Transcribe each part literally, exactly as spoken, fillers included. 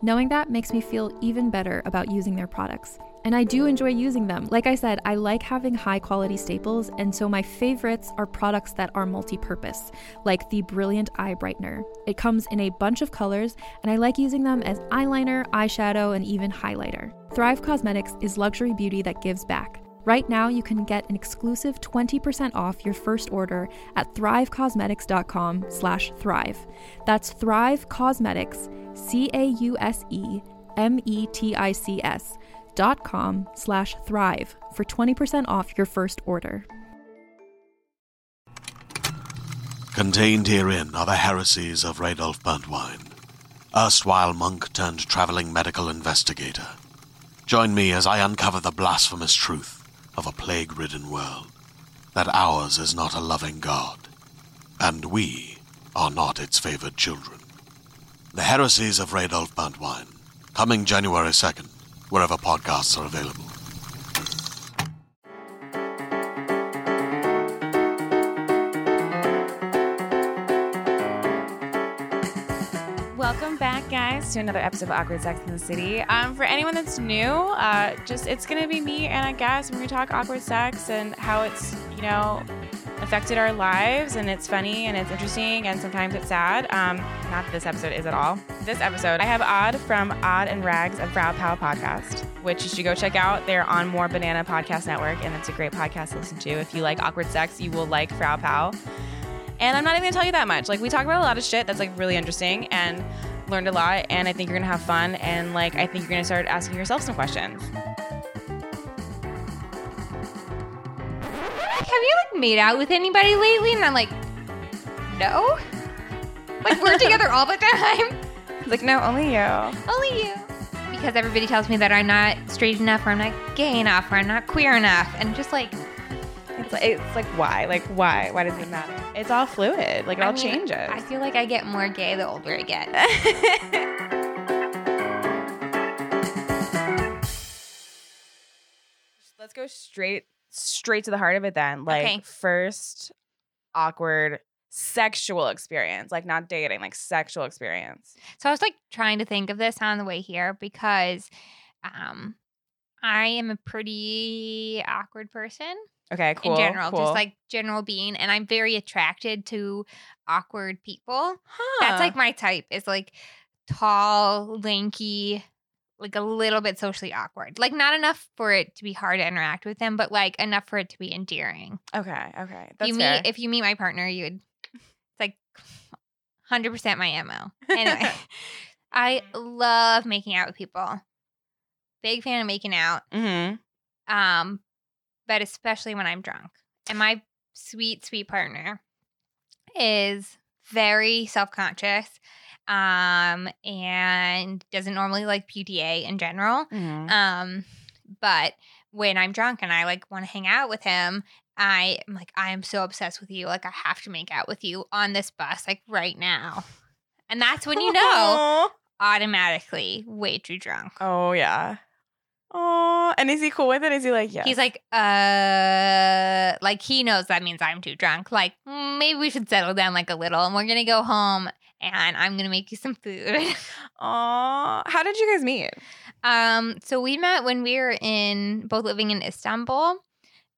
Knowing that makes me feel even better about using their products. And I do enjoy using them. Like I said, I like having high quality staples, and so my favorites are products that are multi-purpose, like the Brilliant Eye Brightener. It comes in a bunch of colors, and I like using them as eyeliner, eyeshadow, and even highlighter. Thrive Cosmetics is luxury beauty that gives back. Right now, you can get an exclusive twenty percent off your first order at thrivecosmetics.com slash thrive. That's Thrive Cosmetics, C A U S E M E T I C S dot com slash thrive for twenty percent off your first order. Contained herein are the heresies of Radulph Bantwine, erstwhile monk turned traveling medical investigator. Join me as I uncover the blasphemous truth of a plague-ridden world, that ours is not a loving God, and we are not its favored children. The Heresies of Radulph Bantwine, coming January second, wherever podcasts are available. Welcome back, guys, to another episode of Awkward Sex in the City. Um, for anyone that's new, uh, just it's going to be me and a guest. We're going to talk awkward sex and how it's, you know, affected our lives, and it's funny and it's interesting and sometimes it's sad. Um, not that this episode is at all. This episode, I have Odd from Odd and Rags of Frau Pow podcast, which you should go check out. They're on More Banana Podcast Network, and it's a great podcast to listen to. If you like awkward sex, you will like Frau Pow. And I'm not even gonna tell you that much. Like, we talk about a lot of shit that's like really interesting and learned a lot, and I think you're gonna have fun, and like I think you're gonna start asking yourself some questions. Have you like made out with anybody lately? And I'm like, no. Like, we're together all the time. Like, no, only you. Only you. Because everybody tells me that I'm not straight enough, or I'm not gay enough, or I'm not queer enough. And just like, it's like, it's like why? Like, why? Why does it matter? It's all fluid. Like, it all I mean, changes. I feel like I get more gay the older I get. Let's go straight. Straight to the heart of it then. Like, okay. First awkward sexual experience. Like, not dating, like sexual experience. So I was like trying to think of this on the way here because um, I am a pretty awkward person. Okay, cool. In general, cool. Just like general being. And I'm very attracted to awkward people. Huh. That's like my type. It's like tall, lanky, like a little bit socially awkward. Like, not enough for it to be hard to interact with them, but like enough for it to be endearing. Okay, okay. That's you meet, fair. If you meet my partner, you would, it's like one hundred percent my M O. Anyway, I love making out with people. Big fan of making out. Mm-hmm. Um, but especially when I'm drunk. And my sweet, sweet partner is very self-conscious. Um, and doesn't normally like P D A in general. Mm-hmm. Um, but when I'm drunk and I like want to hang out with him, I am like, I am so obsessed with you. Like, I have to make out with you on this bus, like right now. And that's when you know automatically way too drunk. Oh yeah. Oh, and is he cool with it? Is he like, yeah? He's like, uh, like he knows that means I'm too drunk. Like, maybe we should settle down like a little, and we're going to go home and I'm going to make you some food. Aw, how did you guys meet? Um, so we met when we were in both living in Istanbul. Um,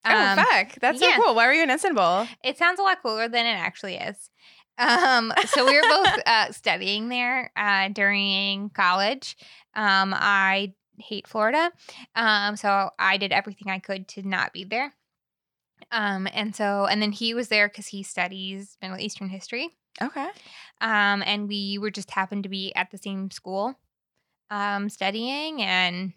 oh, fuck. That's yeah. so cool. Why were you in Istanbul? It sounds a lot cooler than it actually is. Um, so we were both uh, studying there uh, during college. Um, I hate Florida. Um, so I did everything I could to not be there. Um, and so, and then he was there because he studies Middle Eastern history. Okay. Um, and we were just happened to be at the same school, um, studying, and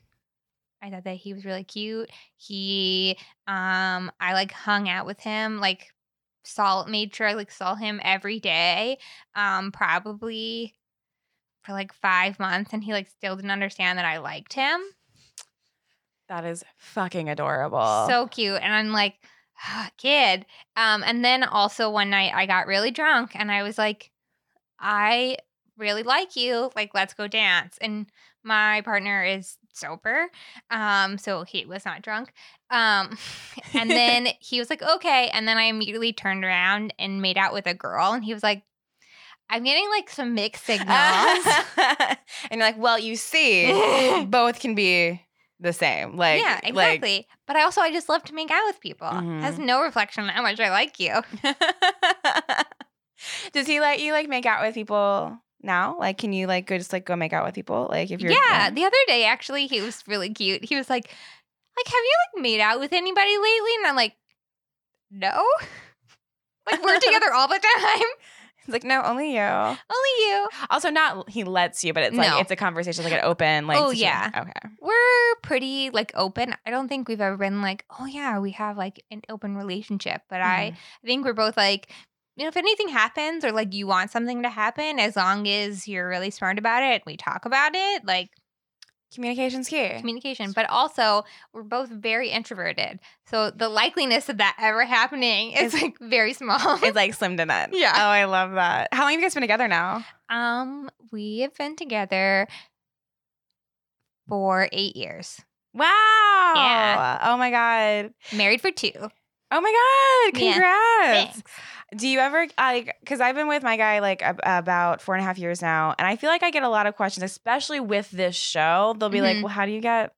I thought that he was really cute. He, um, I like hung out with him, like saw, made sure I like saw him every day, um, probably for like five months, and he like still didn't understand that I liked him. That is fucking adorable. So cute, and I'm like, kid. Um, and then also one night I got really drunk and I was like, I really like you. Like, let's go dance. And my partner is sober. Um, so he was not drunk. Um, and then he was like, okay. And then I immediately turned around and made out with a girl. And he was like, I'm getting like some mixed signals. And you're like, well, you see, both can be the same. Like, yeah, exactly. Like, but I also, I just love to make out with people. Mm-hmm. It has no reflection on how much I like you. Does he let you like make out with people now? Like, can you like go just like go make out with people? Like, if you're yeah, young? The other day actually, he was really cute. He was like, like, have you like made out with anybody lately? And I'm like, no. Like, we're together all the time. He's like, no, only you. Only you. Also, not he lets you, but it's no. like it's a conversation, like an open, like. Oh yeah. Okay. We're pretty like open. I don't think we've ever been like, oh yeah, we have like an open relationship. But mm-hmm. I, I think we're both like, you know, if anything happens or like you want something to happen, as long as you're really smart about it, we talk about it, like. Communication's key. Communication. But also, we're both very introverted. So the likeliness of that ever happening is, it's, like, very small. It's, like, slim to none. Yeah. Oh, I love that. How long have you guys been together now? Um, we have been together for eight years. Wow. Yeah. Oh, my God. Married for two. Oh, my God. Congrats. Yeah. Thanks. Do you ever, like, because I've been with my guy, like, ab- about four and a half years now, and I feel like I get a lot of questions, especially with this show. They'll be mm-hmm. like, well, how do you get,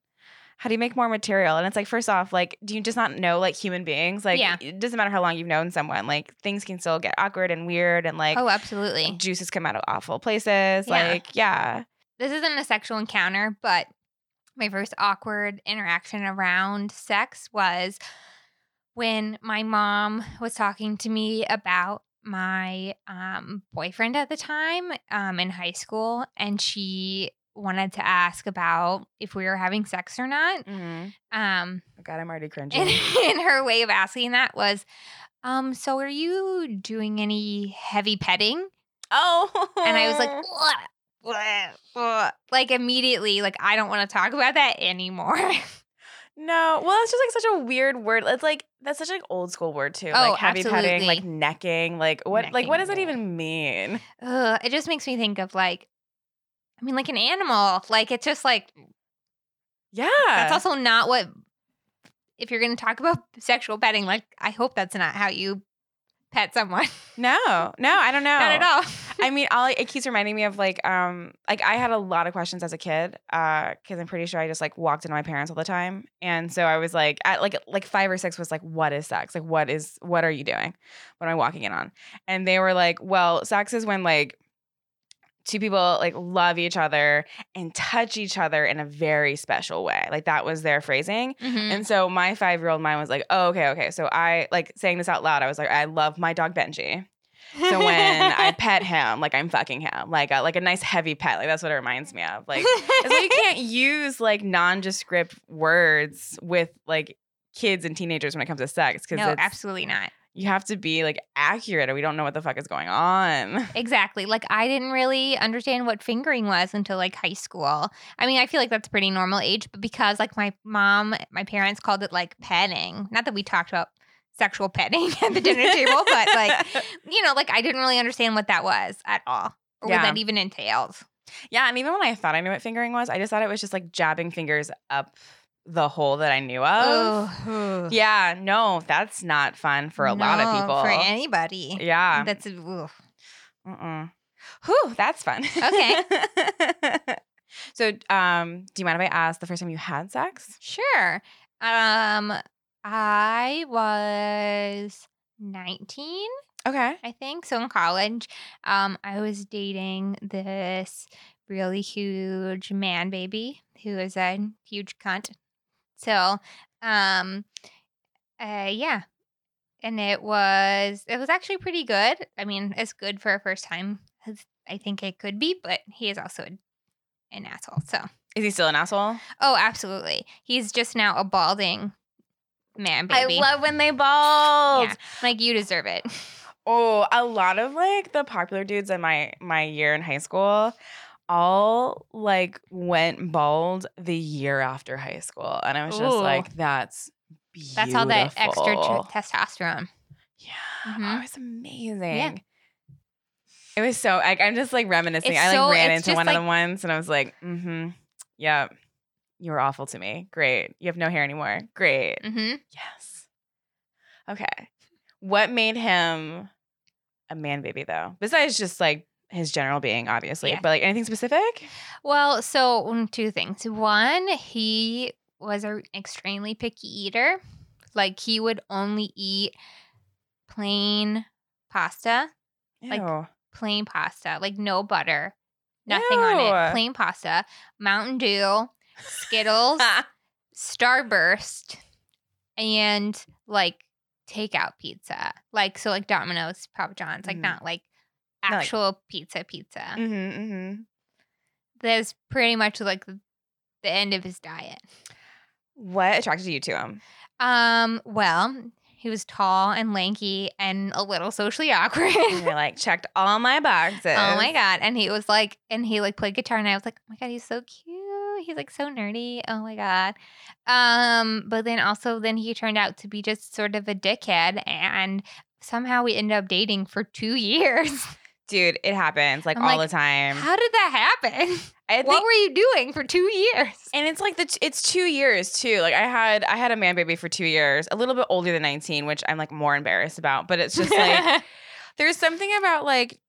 how do you make more material? And it's like, first off, like, do you just not know, like, human beings? Like, yeah. It doesn't matter how long you've known someone. Like, things can still get awkward and weird and, like. Oh, absolutely. Juices come out of awful places. Yeah. Like, yeah. This isn't a sexual encounter, but my first awkward interaction around sex was when my mom was talking to me about my um, boyfriend at the time um, in high school, and she wanted to ask about if we were having sex or not. Mm-hmm. Um, oh God, I'm already cringing. And, and her way of asking that was, um, so are you doing any heavy petting? Oh. And I was like, bleh, bleh, bleh. Like immediately, like, I don't want to talk about that anymore. No. Well, it's just like such a weird word. It's like that's such an old school word too. Oh, like heavy absolutely. Petting, like necking, like what necking, like what does that even mean? Ugh, it just makes me think of like I mean like an animal. Like it's just like yeah. That's also not what if you're going to talk about sexual petting, like I hope that's not how you pet someone. No, no, I don't know. Not at all. I mean, all it keeps reminding me of like, um, like I had a lot of questions as a kid, uh, because I'm pretty sure I just like walked into my parents all the time, and so I was like, at like like five or six was like, what is sex? Like, what is what are you doing? What am I walking in on? And they were like, well, sex is when like two people like love each other and touch each other in a very special way. Like that was their phrasing. Mm-hmm. And so my five-year-old mind was like, oh, okay, okay. So I like saying this out loud. I was like, I love my dog Benji. So when I pet him, like I'm fucking him, like a, like a nice heavy pet. Like that's what it reminds me of. Like, it's like you can't use like nondescript words with like kids and teenagers when it comes to sex. No, it's, absolutely not. You have to be, like, accurate or we don't know what the fuck is going on. Exactly. Like, I didn't really understand what fingering was until, like, high school. I mean, I feel like that's a pretty normal age, but because, like, my mom, my parents called it, like, petting. Not that we talked about sexual petting at the dinner table, but, like, you know, like, I didn't really understand what that was at all or yeah. what that even entails. Yeah, and even when I thought I knew what fingering was, I just thought it was just, like, jabbing fingers up the hole that I knew of. Ugh. Yeah, no, that's not fun for a no, lot of people. For anybody. Yeah. That's, ooh. Mm-mm. Whew, that's fun. Okay. So, um, do you mind if I ask the first time you had sex? Sure. Um, I was nineteen. Okay. I think. So in college, um, I was dating this really huge man baby who is a huge cunt. So, um, uh, yeah, and it was it was actually pretty good. I mean, it's good for a first time as I think it could be, but he is also a, an asshole. So is he still an asshole? Oh, absolutely. He's just now a balding man, baby. I love when they bald. Yeah. Like, you deserve it. Oh, a lot of like the popular dudes in my my year in high school all like went bald the year after high school, and I was just Ooh. like, that's beautiful. That's all that extra t- testosterone. Yeah, mm-hmm. Oh, it was amazing. Yeah. It was so. I, I'm just like reminiscing. It's I like so, ran into one like, of the ones, and I was like, mm-hmm, yeah, you were awful to me. Great, you have no hair anymore. Great. Mm-hmm. Yes. Okay. What made him a man baby though? Besides just like his general being, obviously, yeah. But like anything specific? Well, so two things. One, he was an extremely picky eater. Like, he would only eat plain pasta. Ew. Like plain pasta, like no butter, nothing Ew. on it. Plain pasta, Mountain Dew, Skittles, Starburst, and like takeout pizza. Like, so like Domino's, Papa John's, like mm. not like actual not like, pizza pizza. Mm-hmm, mm-hmm. That's pretty much like the end of his diet. What attracted you to him? Um, well, he was tall and lanky and a little socially awkward. And you're like, checked all my boxes. Oh my God. And he was like, and he like played guitar, and I was like, oh my God, he's so cute. He's like so nerdy. Oh my God. Um, but then also then he turned out to be just sort of a dickhead, and somehow we ended up dating for two years. Dude, it happens like I'm all like, the time. How did that happen? I think, what were you doing for two years? And it's like the it's two years too. Like I had I had a man baby for two years, a little bit older than nineteen, which I'm like more embarrassed about. But it's just like there's something about like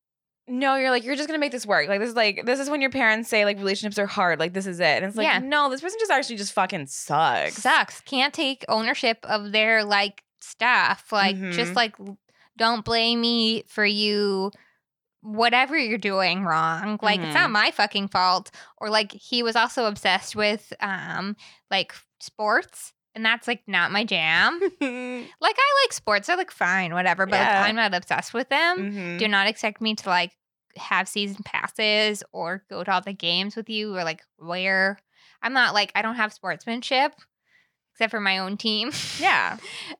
no, you're like you're just gonna make this work. Like this is like this is when your parents say like relationships are hard. Like this is it. And it's like yeah. no, this person just actually just fucking sucks. Sucks. Can't take ownership of their like stuff. Like mm-hmm. just like don't blame me for you. Whatever you're doing wrong, like mm-hmm. it's not my fucking fault. Or like he was also obsessed with um like sports, and that's like not my jam. Like I like sports, I like fine, whatever, but yeah. like, I'm not obsessed with them. Mm-hmm. Do not expect me to like have season passes or go to all the games with you or like wear. I'm not like I don't have sportsmanship except for my own team. Yeah.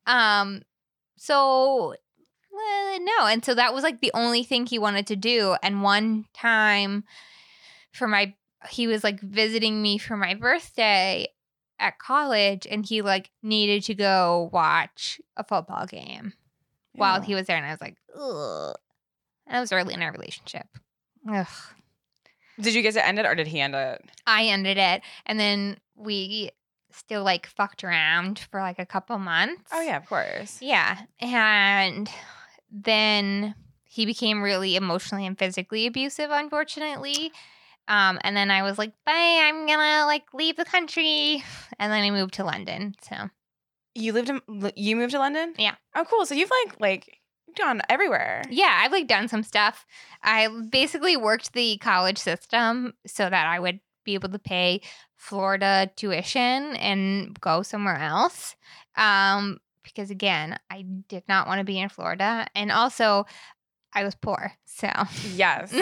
um. So. Well, no. And so that was like the only thing he wanted to do. And one time for my, he was like visiting me for my birthday at college, and he like needed to go watch a football game yeah. while he was there. And I was like, ugh. That was early in our relationship. Ugh. Did you guys end it or did he end it? I ended it. And then we still like fucked around for like a couple months. Oh yeah, of course. Yeah. And then he became really emotionally and physically abusive, unfortunately. Um, and then I was like, bye, I'm gonna like leave the country. And then I moved to London. So you lived in, you moved to London? Yeah. Oh, cool. So you've like like gone everywhere. Yeah, I've like done some stuff. I basically worked the college system so that I would be able to pay Florida tuition and go somewhere else. Um, because again, I did not want to be in Florida. And also, I was poor. So, yes.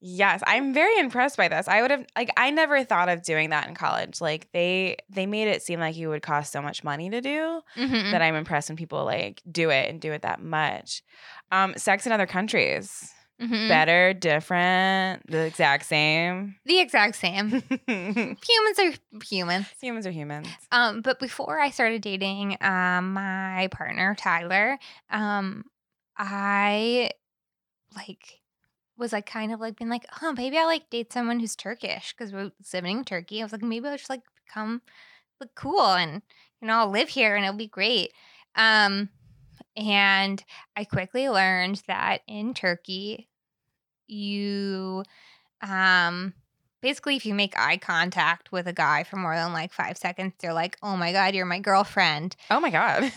Yes. I'm very impressed by this. I would have, like, I never thought of doing that in college. Like, they they made it seem like it would cost so much money to do mm-hmm. that I'm impressed when people, like, do it and do it that much. Um, sex in other countries. Mm-hmm. Better, different, the exact same. The exact same. Humans are humans. Humans are humans. Um, but before I started dating um, my partner, Tyler, um, I like was like kind of like been like, oh, maybe I'll like date someone who's Turkish because we're living in Turkey. I was like, maybe I'll just like become like cool and, you know, I'll live here and it'll be great. Um, and I quickly learned that in Turkey, you um basically if you make eye contact with a guy for more than like five seconds, they're like, oh my God, you're my girlfriend. Oh my God.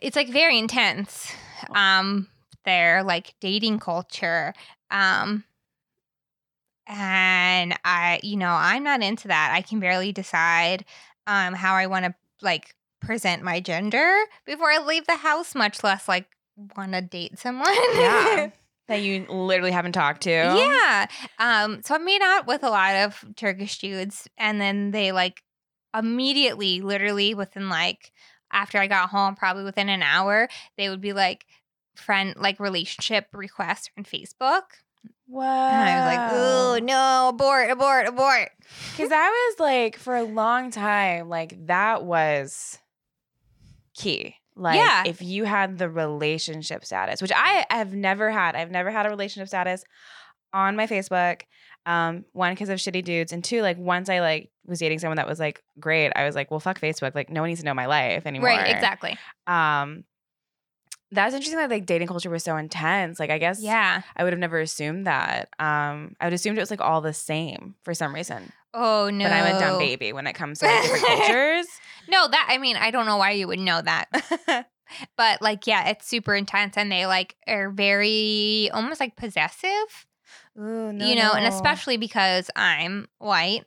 It's like very intense, um their like dating culture, um and I you know I'm not into that. I can barely decide um how I want to like present my gender before I leave the house, much less like want to date someone. Yeah. That you literally haven't talked to. Yeah. Um, so I made out with a lot of Turkish dudes, and then they like immediately, literally within like after I got home, probably within an hour, they would be like friend, like relationship requests on Facebook. Wow. And I was like, ooh, no, abort, abort, abort. Because I was like, for a long time, like that was key. Like yeah. if you had the relationship status, which I have never had. I've never had a relationship status on my Facebook. Um, one, because of shitty dudes. And two, like once I like was dating someone that was like great, I was like, well, fuck Facebook. Like no one needs to know my life anymore. Right, exactly. Um, that's interesting that like dating culture was so intense. Like I guess yeah. I would have never assumed that. Um, I would assumed it was like all the same for some reason. Oh, no. But I'm a dumb baby when it comes to like, different cultures. No, that, I mean, I don't know why you would know that. But, like, yeah, it's super intense. And they, like, are very almost, like, possessive. Ooh, no. You know, no. And especially because I'm white,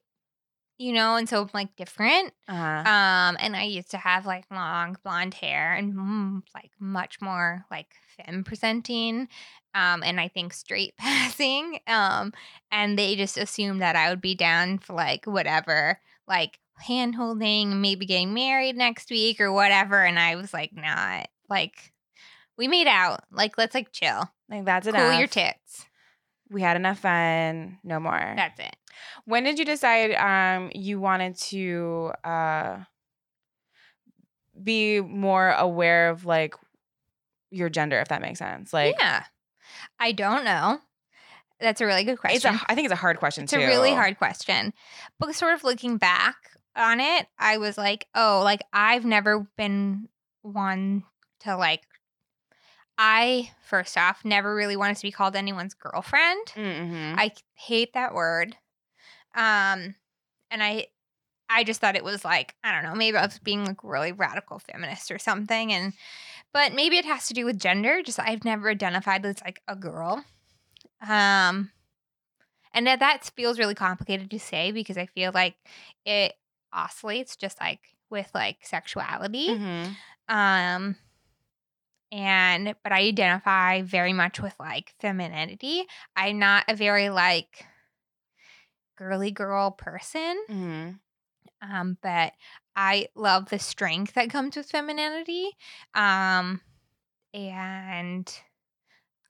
you know, and so I'm, like, different. Uh-huh. Um, and I used to have, like, long blonde hair and, mm, like, much more, like, femme presenting. Um, and I think straight passing, um, and they just assumed that I would be down for, like, whatever, like, hand-holding, maybe getting married next week or whatever, and I was, like, not, like, we made out. Like, let's, like, chill. Like, that's enough. Cool your tits. We had enough fun. No more. That's it. When did you decide um, you wanted to uh, be more aware of, like, your gender, if that makes sense? Like, yeah. I don't know. That's a really good question. It's a, I think it's a hard question, it's too. It's a really hard question. But sort of looking back on it, I was like, oh, like, I've never been one to, like, I, first off, never really wanted to be called anyone's girlfriend. Mm-hmm. I hate that word. Um, and I I just thought it was, like, I don't know, maybe I was being, like, really radical feminist or something, and but maybe it has to do with gender. Just I've never identified as, like, a girl. Um, and that, that feels really complicated to say because I feel like it oscillates just, like, with, like, sexuality. Mm-hmm. Um, and but I identify very much with, like, femininity. I'm not a very, like, girly girl person. Mm-hmm. Um, but I love the strength that comes with femininity. Um, and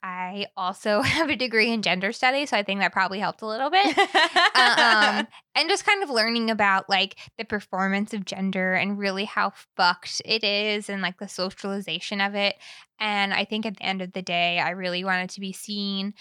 I also have a degree in gender studies, so I think that probably helped a little bit. um, and just kind of learning about, like, the performance of gender and really how fucked it is and, like, the socialization of it. And I think at the end of the day, I really wanted to be seen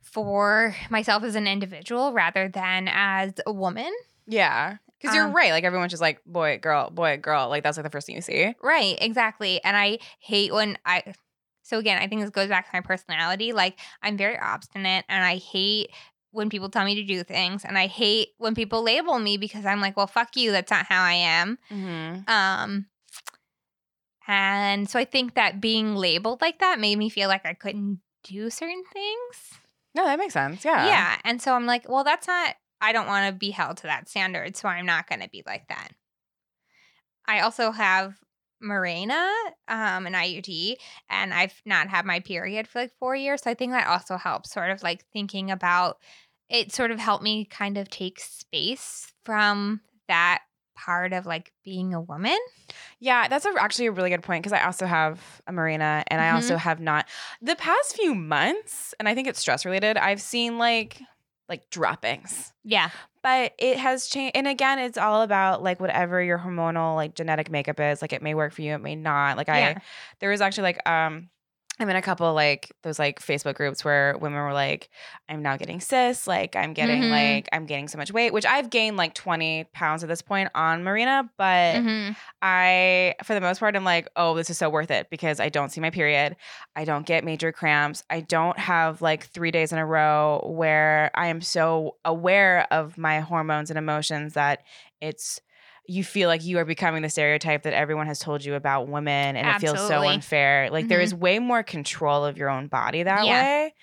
for myself as an individual rather than as a woman. Yeah. Because you're um, right. Like, everyone's just like, boy, girl, boy, girl. Like, that's, like, the first thing you see. Right. Exactly. And I hate when I – so, again, I think this goes back to my personality. Like, I'm very obstinate, and I hate when people tell me to do things. And I hate when people label me because I'm like, well, fuck you. That's not how I am. Mm-hmm. Um, and so I think that being labeled like that made me feel like I couldn't do certain things. No, that makes sense. Yeah. Yeah. And so I'm like, well, that's not – I don't want to be held to that standard, so I'm not going to be like that. I also have Mirena, um, an I U D, and I've not had my period for like four years. So I think that also helps sort of like thinking about it sort of helped me kind of take space from that part of like being a woman. Yeah, that's a, actually a really good point because I also have a Mirena and mm-hmm. I also have not. The past few months, and I think it's stress related, I've seen like – like droppings. Yeah. But it has changed. And again, it's all about like whatever your hormonal, like genetic makeup is, like it may work for you. It may not. Like yeah. I, there was actually like, um, I'm in a couple like those like Facebook groups where women were like, I'm now getting cis. Like I'm getting mm-hmm. like, I'm gaining so much weight, which I've gained like twenty pounds at this point on Mirena. But mm-hmm. I, for the most part, I'm like, oh, this is so worth it because I don't see my period. I don't get major cramps. I don't have like three days in a row where I am so aware of my hormones and emotions that it's you feel like you are becoming the stereotype that everyone has told you about women, and Absolutely. It feels so unfair. Like mm-hmm. there is way more control of your own body that yeah. way.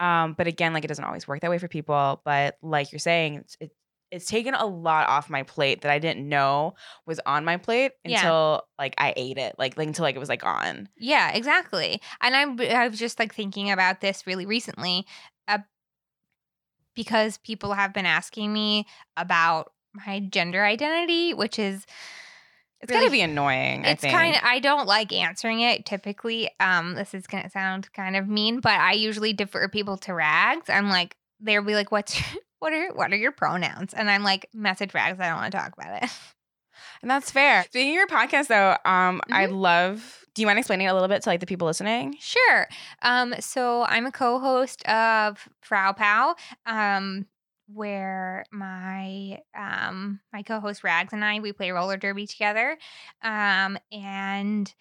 Um, but again, like it doesn't always work that way for people. But like you're saying, it's, it, it's taken a lot off my plate that I didn't know was on my plate yeah. until like I ate it, like, like until like it was like on. Yeah, exactly. And I'm I was just like thinking about this really recently, uh, because people have been asking me about my gender identity, which is it's really, gonna be annoying. It's I think. kind of I don't like answering it typically. Um, this is gonna sound kind of mean, but I usually defer people to Rags. I'm like they'll be like, what's What are what are your pronouns? And I'm like, message Rags. I don't want to talk about it. And that's fair. Speaking of your podcast, though, um, mm-hmm. I love. Do you mind explaining it a little bit to like the people listening? Sure. Um, so I'm a co-host of Frau Pow, um, where my um my co-host Rags and I we play roller derby together, um, and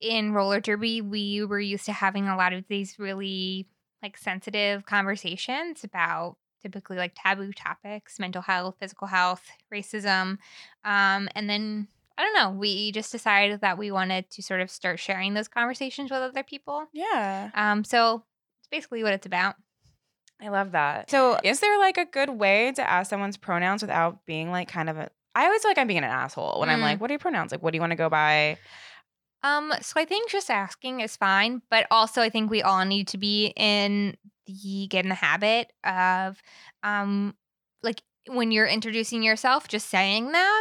in roller derby we were used to having a lot of these really like sensitive conversations about. Typically like taboo topics, mental health, physical health, racism. Um, and then, I don't know, we just decided that we wanted to sort of start sharing those conversations with other people. Yeah. Um, so it's basically what it's about. I love that. So is there like a good way to ask someone's pronouns without being like kind of a – I always feel like I'm being an asshole when mm. I'm like, what are your pronouns? Like, what do you want to go by? Um, so I think just asking is fine. But also I think we all need to be in – You get in the habit of, um, like, when you're introducing yourself, just saying them.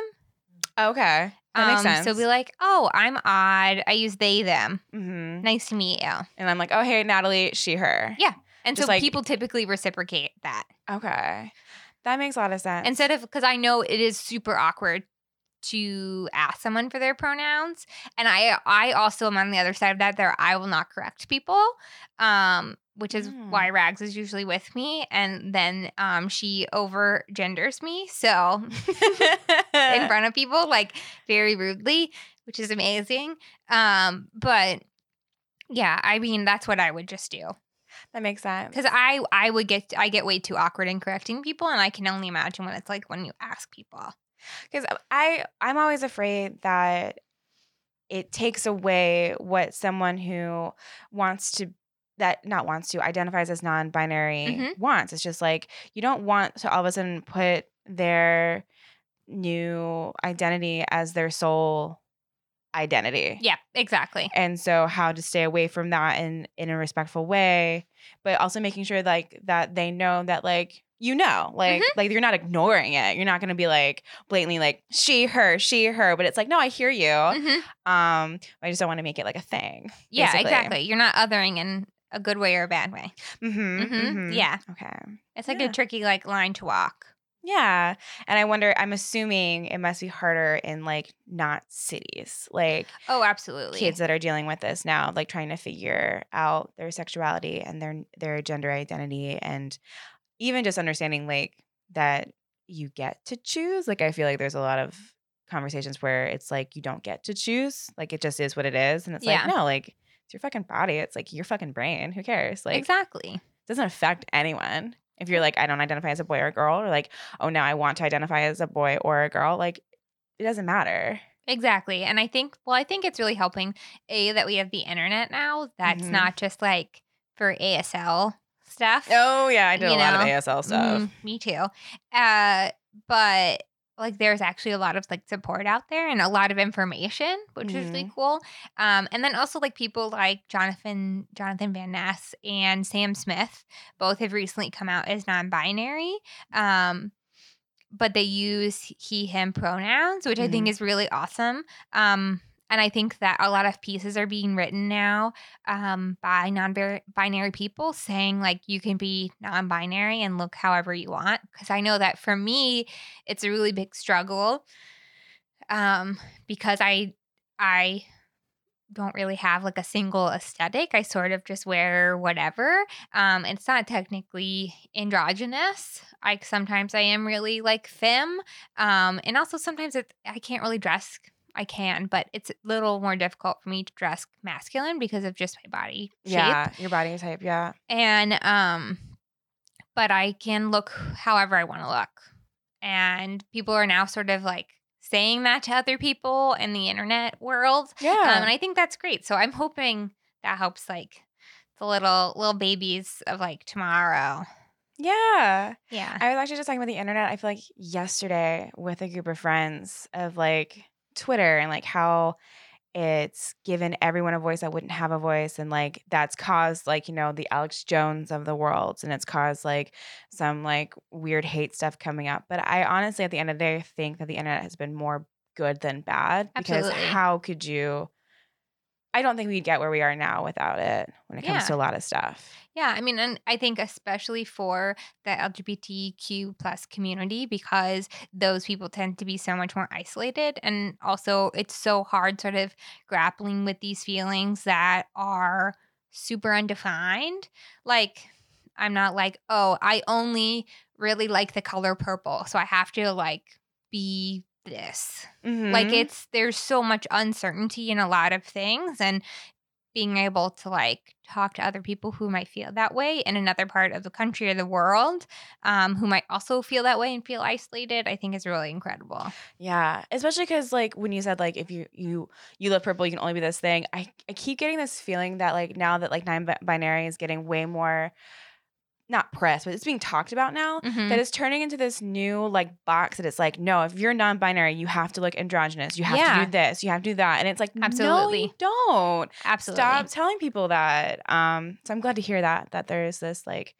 Okay. That makes um, sense. So be like, oh, I'm odd. I use they, them. Mm-hmm. Nice to meet you. And I'm like, oh, hey, Natalie, she, her. Yeah. And just so like, people typically reciprocate that. Okay. That makes a lot of sense. Instead of – because I know it is super awkward to ask someone for their pronouns. And I, I also am on the other side of that. There, I will not correct people. Um Which is mm. why Rags is usually with me, and then um, she over genders me, so in front of people, like very rudely, which is amazing. Um, but yeah, I mean that's what I would just do. That makes sense because I I would get I get way too awkward in correcting people, and I can only imagine what it's like when you ask people. Because I I'm always afraid that it takes away what someone who wants to. That not wants to identifies as non-binary mm-hmm. wants. It's just like you don't want to all of a sudden put their new identity as their sole identity. Yeah, exactly. And so how to stay away from that in, in a respectful way, but also making sure like that they know that like you know, like mm-hmm. like you're not ignoring it. You're not going to be like blatantly like she, her, she, her. But it's like, no, I hear you. Mm-hmm. Um, I just don't want to make it like a thing. Yeah, basically. Exactly. You're not othering in a good way or a bad way. Mm-hmm. Mm-hmm. Mm-hmm. Yeah. Okay. It's like yeah. a tricky like line to walk. Yeah. And I wonder, I'm assuming it must be harder in like not cities. Like oh, absolutely. Kids that are dealing with this now, like trying to figure out their sexuality and their their gender identity and even just understanding like that you get to choose. Like I feel like there's a lot of conversations where it's like you don't get to choose. Like it just is what it is. And it's yeah. like, no, like it's your fucking body. It's like your fucking brain. Who cares? Like exactly. It doesn't affect anyone. If you're like, I don't identify as a boy or a girl, or like, oh, now I want to identify as a boy or a girl, like it doesn't matter. Exactly. And I think, well, I think it's really helping, A, that we have the internet now. That's mm-hmm. not just like for A S L stuff. Oh, yeah. I did a lot of A S L stuff. Mm, me too. Uh, but like there's actually a lot of like support out there and a lot of information, which mm-hmm. is really cool. Um, and then also like people like Jonathan Jonathan Van Ness and Sam Smith both have recently come out as non-binary, um, but they use he, him pronouns, which mm-hmm. I think is really awesome. Um, and I think that a lot of pieces are being written now um, by non-binary people saying like you can be non-binary and look however you want. Because I know that for me, it's a really big struggle um, because I I don't really have like a single aesthetic. I sort of just wear whatever. Um, it's not technically androgynous. I sometimes I am really like femme, um, and also sometimes it, I can't really dress. I can, but it's a little more difficult for me to dress masculine because of just my body shape. Yeah, your body type, yeah. And um, but I can look however I want to look. And people are now sort of like saying that to other people in the internet world. Yeah. Um, and I think that's great. So I'm hoping that helps like the little little babies of like tomorrow. Yeah. Yeah. I was actually just talking about the internet, I feel like, yesterday with a group of friends, of like Twitter and like how it's given everyone a voice that wouldn't have a voice. And like that's caused like, you know, the Alex Jones of the world. And it's caused like some like weird hate stuff coming up. But I honestly, at the end of the day, think that the internet has been more good than bad. Absolutely. Because how could you? I don't think we'd get where we are now without it when it comes yeah. to a lot of stuff. Yeah. I mean, and I think especially for the L G B T Q plus community, because those people tend to be so much more isolated. And also it's so hard sort of grappling with these feelings that are super undefined. Like, I'm not like, oh, I only really like the color purple, so I have to like be this. Mm-hmm. Like, it's, there's so much uncertainty in a lot of things, and being able to like talk to other people who might feel that way in another part of the country or the world, um, who might also feel that way and feel isolated, I think is really incredible. Yeah, especially because like when you said like if you you you love purple, you can only be this thing. I I keep getting this feeling that like now that like non-binary is getting way more, not pressed, but it's being talked about now, mm-hmm. that is turning into this new like box that it's like, no, if you're non-binary, you have to look androgynous. You have yeah. to do this. You have to do that. And it's like, absolutely. No, you don't. Absolutely. Stop telling people that. Um, so I'm glad to hear that, that there's this like,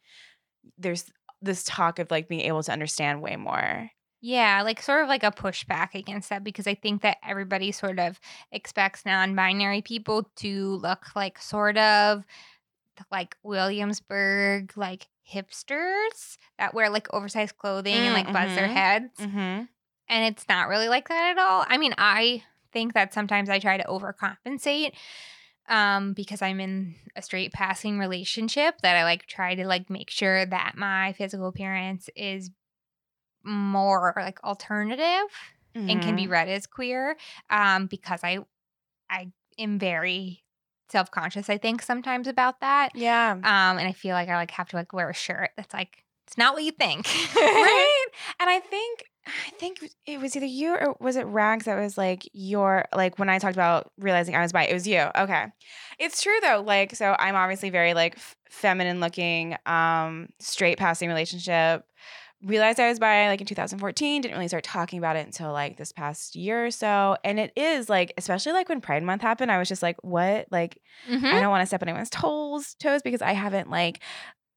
there's this talk of like being able to understand way more. Yeah, like sort of like a pushback against that, because I think that everybody sort of expects non-binary people to look like sort of like Williamsburg, like hipsters that wear like oversized clothing mm, and like buzz mm-hmm. their heads. Mm-hmm. And it's not really like that at all. I mean, I think that sometimes I try to overcompensate um, because I'm in a straight passing relationship, that I like try to like make sure that my physical appearance is more like alternative mm-hmm. and can be read as queer, um, because I, I am very self-conscious, I think, sometimes about that. Yeah. Um, and I feel like I like have to like wear a shirt that's like, it's not what you think. Right? And I think I think it was either you or was it Rags that was like your, like when I talked about realizing I was bi, it was you. Okay. It's true though. Like, so I'm obviously very like f- feminine looking, um, straight passing relationship. Realized I was bi like in two thousand fourteen, didn't really start talking about it until like this past year or so. And it is like, especially like when Pride Month happened, I was just like, what? Like, mm-hmm. I don't want to step on anyone's toes, toes because I haven't like,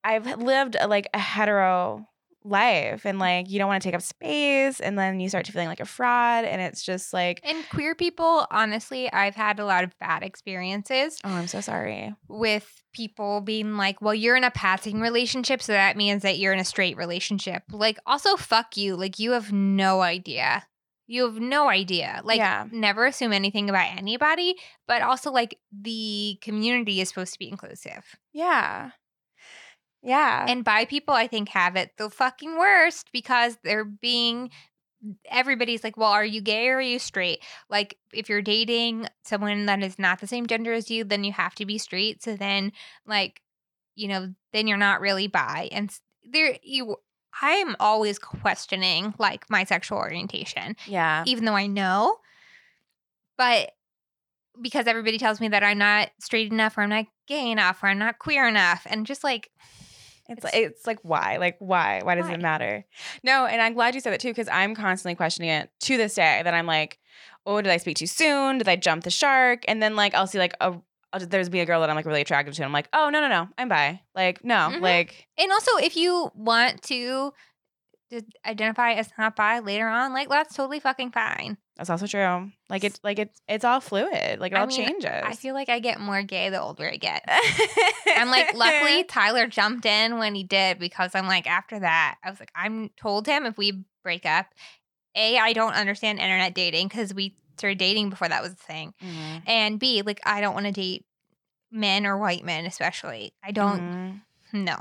I've lived a, like a hetero life, and like you don't want to take up space, and then you start feeling like a fraud, and it's just like. And queer people, honestly, I've had a lot of bad experiences. Oh, I'm so sorry. With people being like, well, you're in a passing relationship, so that means that you're in a straight relationship. Like, also, fuck you. Like, you have no idea. You have no idea. Like, yeah. Never assume anything about anybody, but also like the community is supposed to be inclusive. Yeah. Yeah. And bi people, I think, have it the fucking worst, because they're being – everybody's like, well, are you gay or are you straight? Like, if you're dating someone that is not the same gender as you, then you have to be straight. So then, like, you know, then you're not really bi. And there you – I'm always questioning, like, my sexual orientation. Yeah. Even though I know. But – because everybody tells me that I'm not straight enough, or I'm not gay enough, or I'm not queer enough. And just like it's, – it's, it's like why? Like why? Why does why? it matter? No, and I'm glad you said that too, because I'm constantly questioning it to this day, that I'm like, oh, did I speak too soon? Did I jump the shark? And then like I'll see like a I'll just, there's be a girl that I'm like really attracted to, and I'm like, oh, no, no, no. I'm bi. Like no. Mm-hmm. Like – and also if you want to identify as not bi later on, like that's totally fucking fine. That's also true. Like it's like it's it's all fluid. Like it all I mean, changes. I feel like I get more gay the older I get. I'm like, luckily Tyler jumped in when he did, because I'm like, after that, I was like, I'm told him if we break up, A, I don't understand internet dating, because we started dating before that was a thing, mm-hmm. and B, like I don't want to date men, or white men especially. I don't. Mm-hmm. No,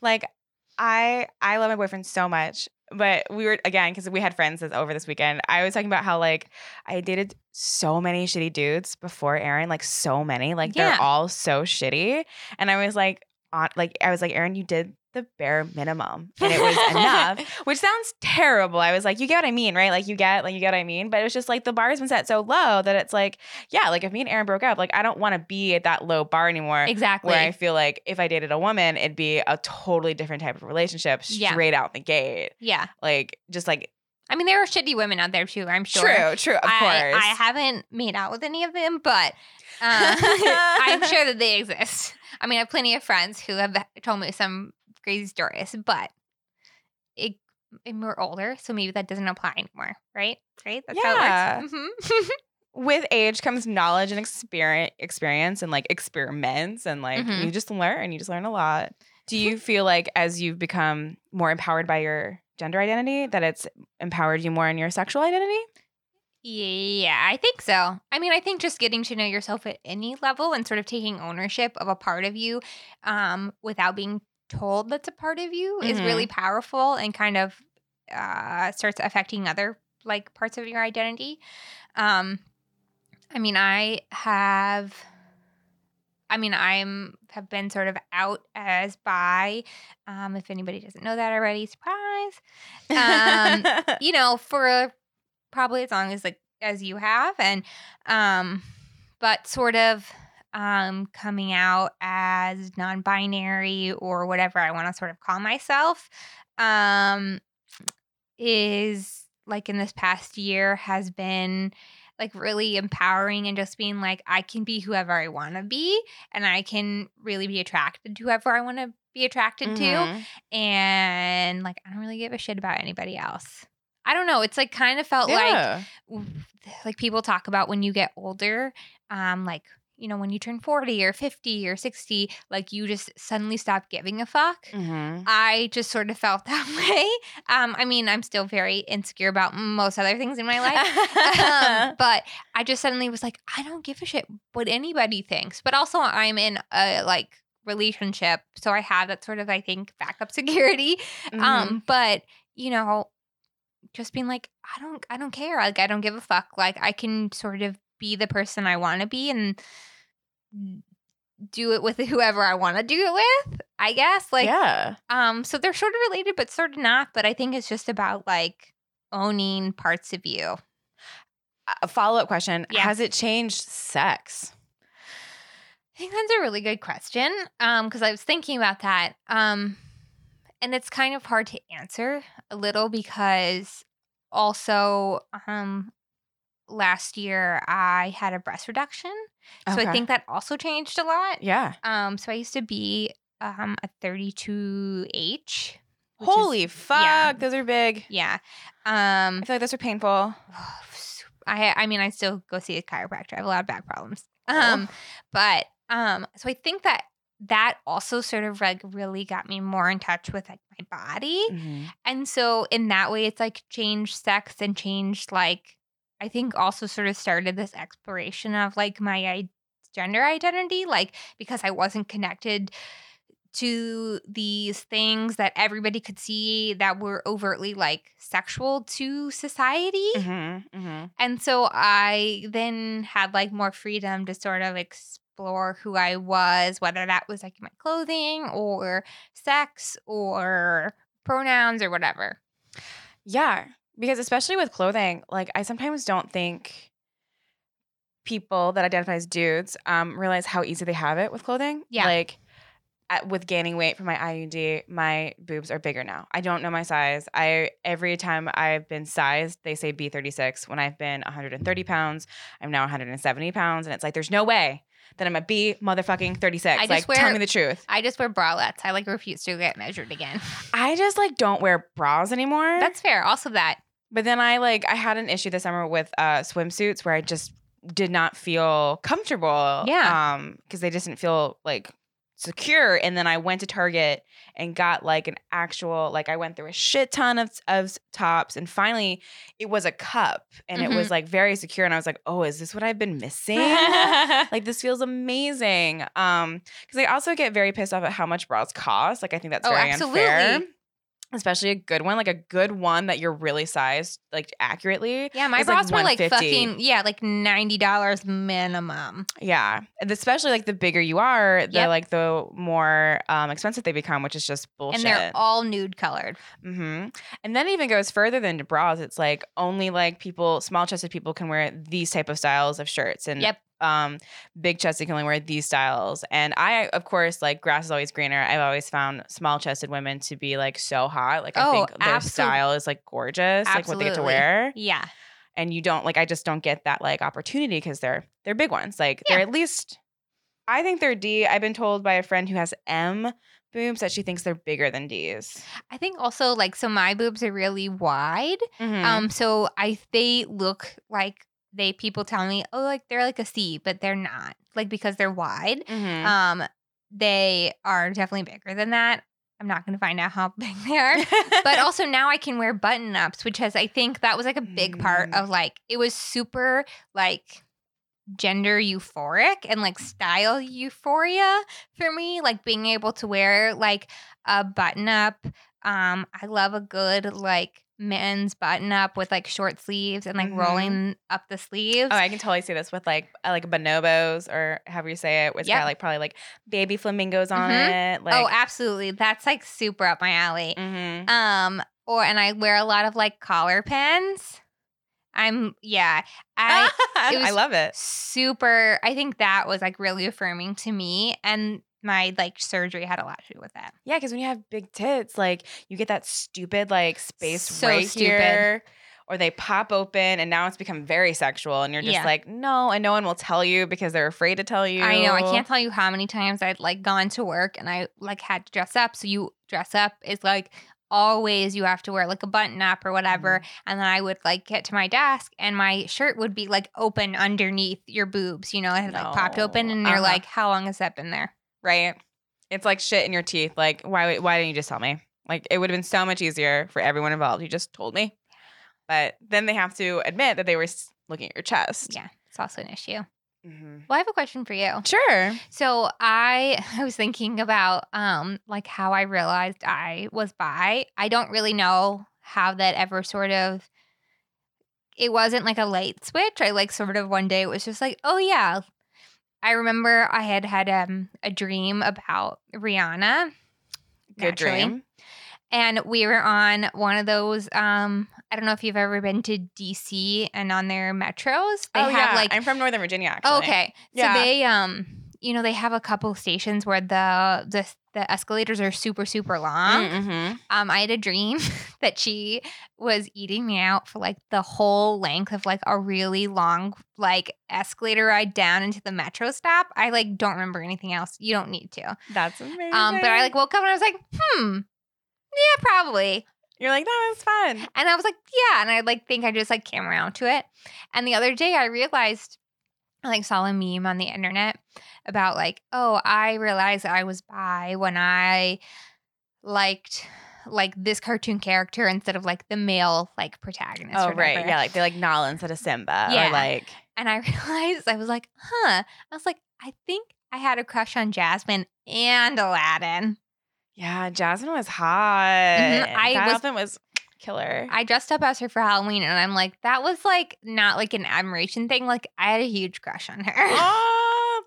like I I love my boyfriend so much. But we were, again, because we had friends over this weekend, I was talking about how, like, I dated so many shitty dudes before Aaron, like, so many. Like, yeah. They're all so shitty. And I was like, on, like, I was like, Aaron, you did the bare minimum, and it was enough, which sounds terrible. I was like, you get what I mean, right? Like you get, like you get what I mean. But it was just like the bar has been set so low that it's like, yeah, like if me and Aaron broke up, like I don't want to be at that low bar anymore. Exactly. Where I feel like if I dated a woman, it'd be a totally different type of relationship straight yeah. out the gate. Yeah. Like just like. I mean, there are shitty women out there too, I'm sure. True, true, of I, course. I haven't made out with any of them, but uh, I'm sure that they exist. I mean, I have plenty of friends who have told me some crazy stories, but it, and we're older, so maybe that doesn't apply anymore, right? Right? That's yeah. how it works. Mm-hmm. With age comes knowledge and experience, experience and like experiments, and like mm-hmm. you just learn. You just learn a lot. Do you feel like as you've become more empowered by your gender identity that it's empowered you more in your sexual identity? Yeah, I think so. I mean, I think just getting to know yourself at any level and sort of taking ownership of a part of you um, without being told that's a part of you mm-hmm. is really powerful and kind of uh, starts affecting other like parts of your identity. Um, I mean, I have... I mean, I'm have been sort of out as bi, um, if anybody doesn't know that already, surprise. Um, you know, for probably as long as like as you have, and um, but sort of um, coming out as non-binary or whatever I want to sort of call myself um, is like in this past year has been. Like really empowering and just being like, I can be whoever I want to be, and I can really be attracted to whoever I want to be attracted mm-hmm. to, and like I don't really give a shit about anybody else. I don't know. It's like kind of felt yeah. like like people talk about when you get older, um, like you know when you turn forty or fifty or sixty, like you just suddenly stop giving a fuck. Mm-hmm. I just sort of felt that way. Um, I mean, I'm still very insecure about most other things in my life, um, but I just suddenly was like, I don't give a shit what anybody thinks. But also, I'm in a like relationship, so I have that sort of I think backup security. Mm-hmm. Um, but you know, just being like, I don't, I don't care. Like, I don't give a fuck. Like, I can sort of be the person I want to be and do it with whoever I want to do it with, I guess. Like, yeah. Um, so they're sort of related, but sort of not. But I think it's just about like owning parts of you. A follow-up question. Yeah. Has it changed sex? I think that's a really good question. Um, because I was thinking about that. Um, and it's kind of hard to answer a little because also, um, last year, I had a breast reduction, so okay. I think that also changed a lot. Yeah. Um. So I used to be um a thirty-two H. Holy is, fuck, yeah. Those are big. Yeah. Um. I feel like those are painful. I I mean, I still go see a chiropractor. I have a lot of back problems. Um. Oh. But um. So I think that that also sort of like really got me more in touch with like my body, mm-hmm. and so in that way, it's like changed sex and changed like. I think also sort of started this exploration of like my I- gender identity, like because I wasn't connected to these things that everybody could see that were overtly like sexual to society. Mm-hmm, mm-hmm. And so I then had like more freedom to sort of explore who I was, whether that was like my clothing or sex or pronouns or whatever. Yeah. Because especially with clothing, like I sometimes don't think people that identify as dudes um, realize how easy they have it with clothing. Yeah. Like at, with gaining weight from my I U D, my boobs are bigger now. I don't know my size. I every time I've been sized, they say B thirty-six. When I've been one hundred thirty pounds, I'm now one hundred seventy pounds. And it's like, there's no way that I'm a B motherfucking thirty-six. Like, wear, tell me the truth. I just wear bralettes. I like refuse to get measured again. I just like don't wear bras anymore. That's fair. Also that. But then I like I had an issue this summer with uh, swimsuits where I just did not feel comfortable. Yeah. Um, because they just didn't feel like secure. And then I went to Target and got like an actual like I went through a shit ton of of tops, and finally it was a cup, and mm-hmm. it was like very secure. And I was like, oh, is this what I've been missing? Like this feels amazing. Um, because I also get very pissed off at how much bras cost. Like I think that's oh, very absolutely. Unfair. Especially a good one, like a good one that you're really sized, like accurately. Yeah, my bras like were like fucking, yeah, like ninety dollars minimum. Yeah. And especially like the bigger you are, yep. the like the more um, expensive they become, which is just bullshit. And they're all nude colored. Mm-hmm. And then it even goes further than to bras. It's like only like people, small chested people can wear these type of styles of shirts. And yep. Um, big chested can only wear these styles. And I, of course, like grass is always greener. I've always found small chested women to be like so hot. Like oh, I think their absolutely. style is like gorgeous, absolutely. like what they get to wear. Yeah. And you don't like, I just don't get that like opportunity because they're, they're big ones. Like yeah. they're at least, I think they're D. I've been told by a friend who has M boobs that she thinks they're bigger than D's. I think also like, so my boobs are really wide. Mm-hmm. Um, so I, they look like, They people tell me, oh, like they're like a C, but they're not. Like because they're wide, mm-hmm. um, they are definitely bigger than that. I'm not going to find out how big they are. But also now I can wear button ups, which has I think that was like a big part of like it was super like gender euphoric and like style euphoria for me. Like being able to wear like a button up. Um, I love a good like. Men's button up with like short sleeves and like mm-hmm. rolling up the sleeves. Oh, I can totally see this with like like bonobos or however you say it. It's yep. got like probably like baby flamingos on mm-hmm. it. Like, oh, absolutely. That's like super up my alley. Mm-hmm. Um, or and I wear a lot of like collar pins. I'm yeah. I it was I love it. Super. I think that was like really affirming to me and. My, like, surgery had a lot to do with that. Yeah, because when you have big tits, like, you get that stupid, like, space so right stupid. Here. Or they pop open, and now it's become very sexual. And you're just yeah. like, no, and no one will tell you because they're afraid to tell you. I know. I can't tell you how many times I'd, like, gone to work and I, like, had to dress up. So you dress up is, like, always you have to wear, like, a button up or whatever. Mm-hmm. And then I would, like, get to my desk, and my shirt would be, like, open underneath your boobs. You know, it had, no. like, popped open, and they're uh-huh. like, how long has that been there? Right? It's like shit in your teeth. Like, why why didn't you just tell me? Like, it would have been so much easier for everyone involved. You just told me. But then they have to admit that they were looking at your chest. Yeah, it's also an issue. Mm-hmm. Well, I have a question for you. Sure. So I, I was thinking about, um, like, how I realized I was bi. I don't really know how that ever sort of – it wasn't like a light switch. I, like, sort of one day it was just like, oh, yeah. I remember I had had um, a dream about Rihanna. Good dream. And we were on one of those, um, I don't know if you've ever been to D C and on their metros. They oh, have yeah. like, I'm from Northern Virginia, actually. Okay. Yeah. So they, um, you know, they have a couple stations where the the, the escalators are super, super long. Mm-hmm. Um, I had a dream that she was eating me out for like the whole length of like a really long like escalator ride down into the metro stop. I like don't remember anything else. You don't need to. That's amazing. Um, but I like woke up and I was like, hmm, yeah, probably. You're like, that was fun. And I was like, yeah. And I like think I just like came around to it. And the other day I realized I like saw a meme on the internet about like, oh, I realized I was bi when I liked like this cartoon character instead of like the male like protagonist. Oh, or right. Yeah. Like they're like Nala instead of Simba. Yeah. Or like. And I realized I was like, huh. I was like, I think I had a crush on Jasmine and Aladdin. Yeah. Jasmine was hot. Mm-hmm. I Jasmine was. was- Killer. I dressed up as her for Halloween, and I'm like, that was like not like an admiration thing. Like I had a huge crush on her. Oh,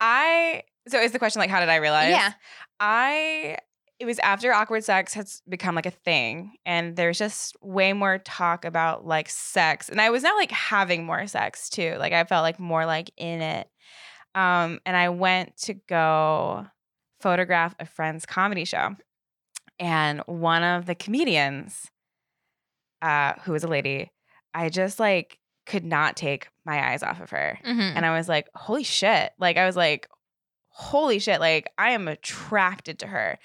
I. So is the question like, how did I realize? Yeah, I. It was after awkward sex has become like a thing, and there's just way more talk about like sex, and I was now like having more sex too. Like I felt like more like in it, um, and I went to go photograph a friend's comedy show. And one of the comedians, uh, who was a lady, I just like could not take my eyes off of her. Mm-hmm. And I was like, holy shit. Like, I was like, holy shit. Like, I am attracted to her.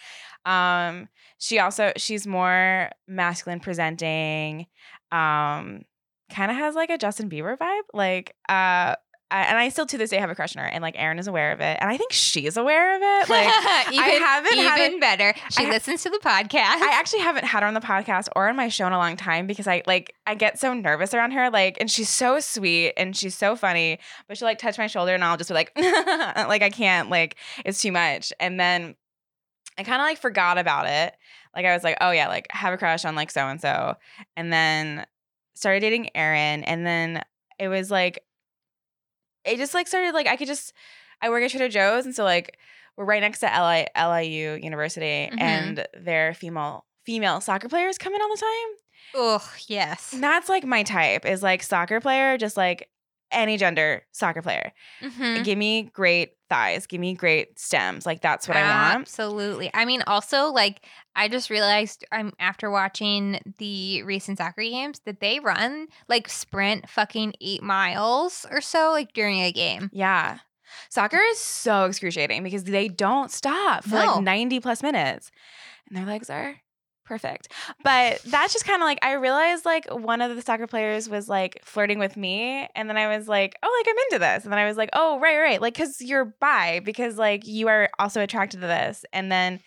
Um, she also, she's more masculine presenting, um, kind of has like a Justin Bieber vibe. Like, uh, I, and I still to this day have a crush on her, and like Erin is aware of it, and I think she's aware of it. Like even, I haven't even had it, better. She I, listens to the podcast. I actually haven't had her on the podcast or on my show in a long time because I like I get so nervous around her. Like, and she's so sweet and she's so funny, but she'll like touch my shoulder and I'll just be like, like I can't, like it's too much. And then I kind of like forgot about it. like I was like, oh yeah, like have a crush on like so-and-so, and then started dating Aaron. And then it was like, it just like started like, I could just, I work at Trader Joe's. And so like we're right next to L I, L I U University, mm-hmm. and their female female soccer players come in all the time. Oh, yes. And that's like my type, is like soccer player, just like any gender soccer player. Mm-hmm. Give me great thighs. Give me great stems. Like that's what Absolutely. I want. Absolutely. I mean, also like I just realized I'm after watching the recent soccer games that they run like sprint fucking eight miles or so like during a game. Yeah. Soccer is so excruciating because they don't stop for no. like ninety plus minutes, and their legs are perfect. But that's just kind of like, I realized like one of the soccer players was like flirting with me, and then I was like, oh, like I'm into this. And then I was like, oh, right, right. Like, cause you're bi, because like you are also attracted to this. And then,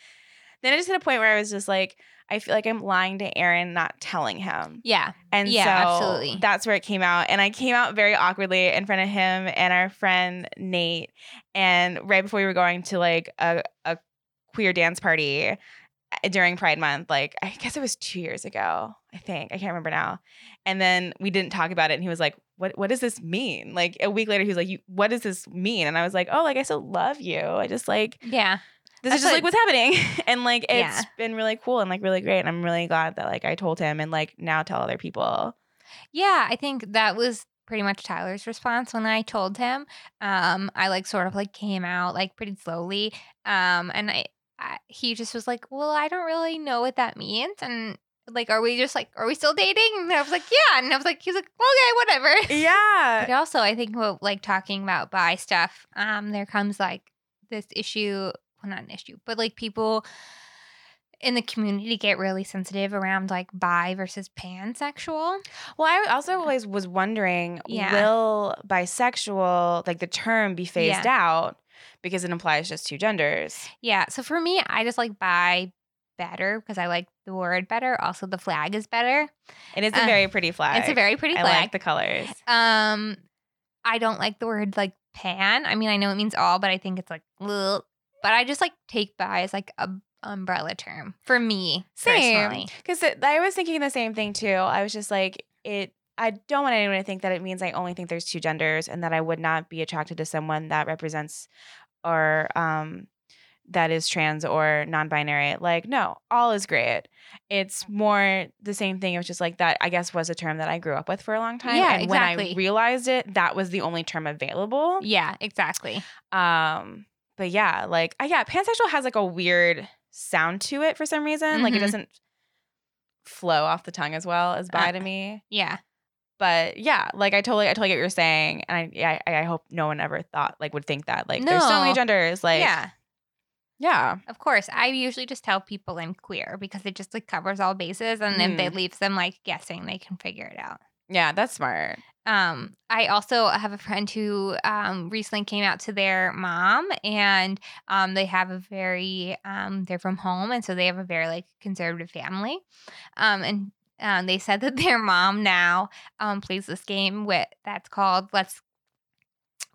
then I just hit a point where I was just like, I feel like I'm lying to Aaron, not telling him. Yeah. And yeah, so absolutely. That's where it came out. And I came out very awkwardly in front of him and our friend Nate. And right before we were going to like a, a queer dance party during Pride Month, like I guess it was two years ago, I think. I can't remember now. And then we didn't talk about it. And he was like, what what does this mean? Like a week later, he was like, you, what does this mean? And I was like, oh, like I still love you. I just like. Yeah. This That's is just like what's happening. And like it's yeah. been really cool and like really great. And I'm really glad that like I told him, and like now tell other people. Yeah, I think that was pretty much Tyler's response when I told him. Um, I like sort of like came out like pretty slowly. Um, and I, I he just was like, well, I don't really know what that means. And like, are we just like, are we still dating? And I was like, yeah. And I was like, he's like, okay, whatever. Yeah. But also I think what like talking about bi stuff, um, there comes like this issue. Well, not an issue, but like people in the community get really sensitive around like bi versus pansexual. Well, I also always was wondering, yeah. will bisexual, like the term, be phased yeah. out because it implies just two genders? Yeah. So for me, I just like bi better because I like the word better. Also, the flag is better. It is a um, very pretty flag. It's a very pretty flag. I like the colors. Um, I don't like the word like pan. I mean, I know it means all, but I think it's like ugh. But I just like take bi as like a umbrella term for me personally. Because I was thinking the same thing too. I was just like, it. I don't want anyone to think that it means I only think there's two genders, and that I would not be attracted to someone that represents or um, that is trans or non-binary. Like, no, all is great. It's more the same thing. It was just like that, I guess, was a term that I grew up with for a long time. Yeah, and exactly. When I realized it, that was the only term available. Yeah, exactly. Um. But yeah, like, yeah, pansexual has like a weird sound to it for some reason. Mm-hmm. Like it doesn't flow off the tongue as well as bi uh, to me. Yeah. But yeah, like I totally, I totally get what you're saying. And I, I, I hope no one ever thought, like would think that like no. there's so many genders. Like, yeah. Yeah. Of course. I usually just tell people I'm queer because it just like covers all bases. And mm. if they leave them like guessing, they can figure it out. Yeah, that's smart. Um, I also have a friend who um, recently came out to their mom, and um, they have a very um, – they're from home, and so they have a very, like, conservative family. Um, and um, they said that their mom now um, plays this game with that's called let's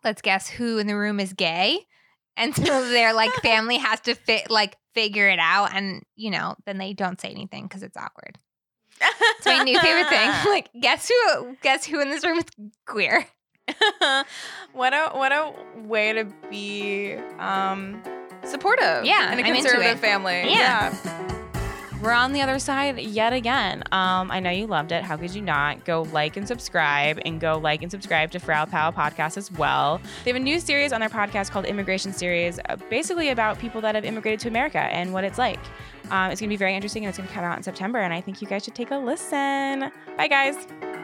let's guess who in the room is gay. And so their, like, family has to, fit like, figure it out, and, you know, then they don't say anything because it's awkward. It's my new favorite thing. Like, guess who? Guess who in this room is queer? What a what a way to be um, supportive. Yeah, in a conservative family. Yeah. yeah. We're on the other side yet again. Um, I know you loved it. How could you not? Go like and subscribe, and go like and subscribe to Frau Pow podcast as well. They have a new series on their podcast called Immigration Series, uh, basically about people that have immigrated to America and what it's like. Um, it's going to be very interesting, and it's going to come out in September, and I think you guys should take a listen. Bye, guys.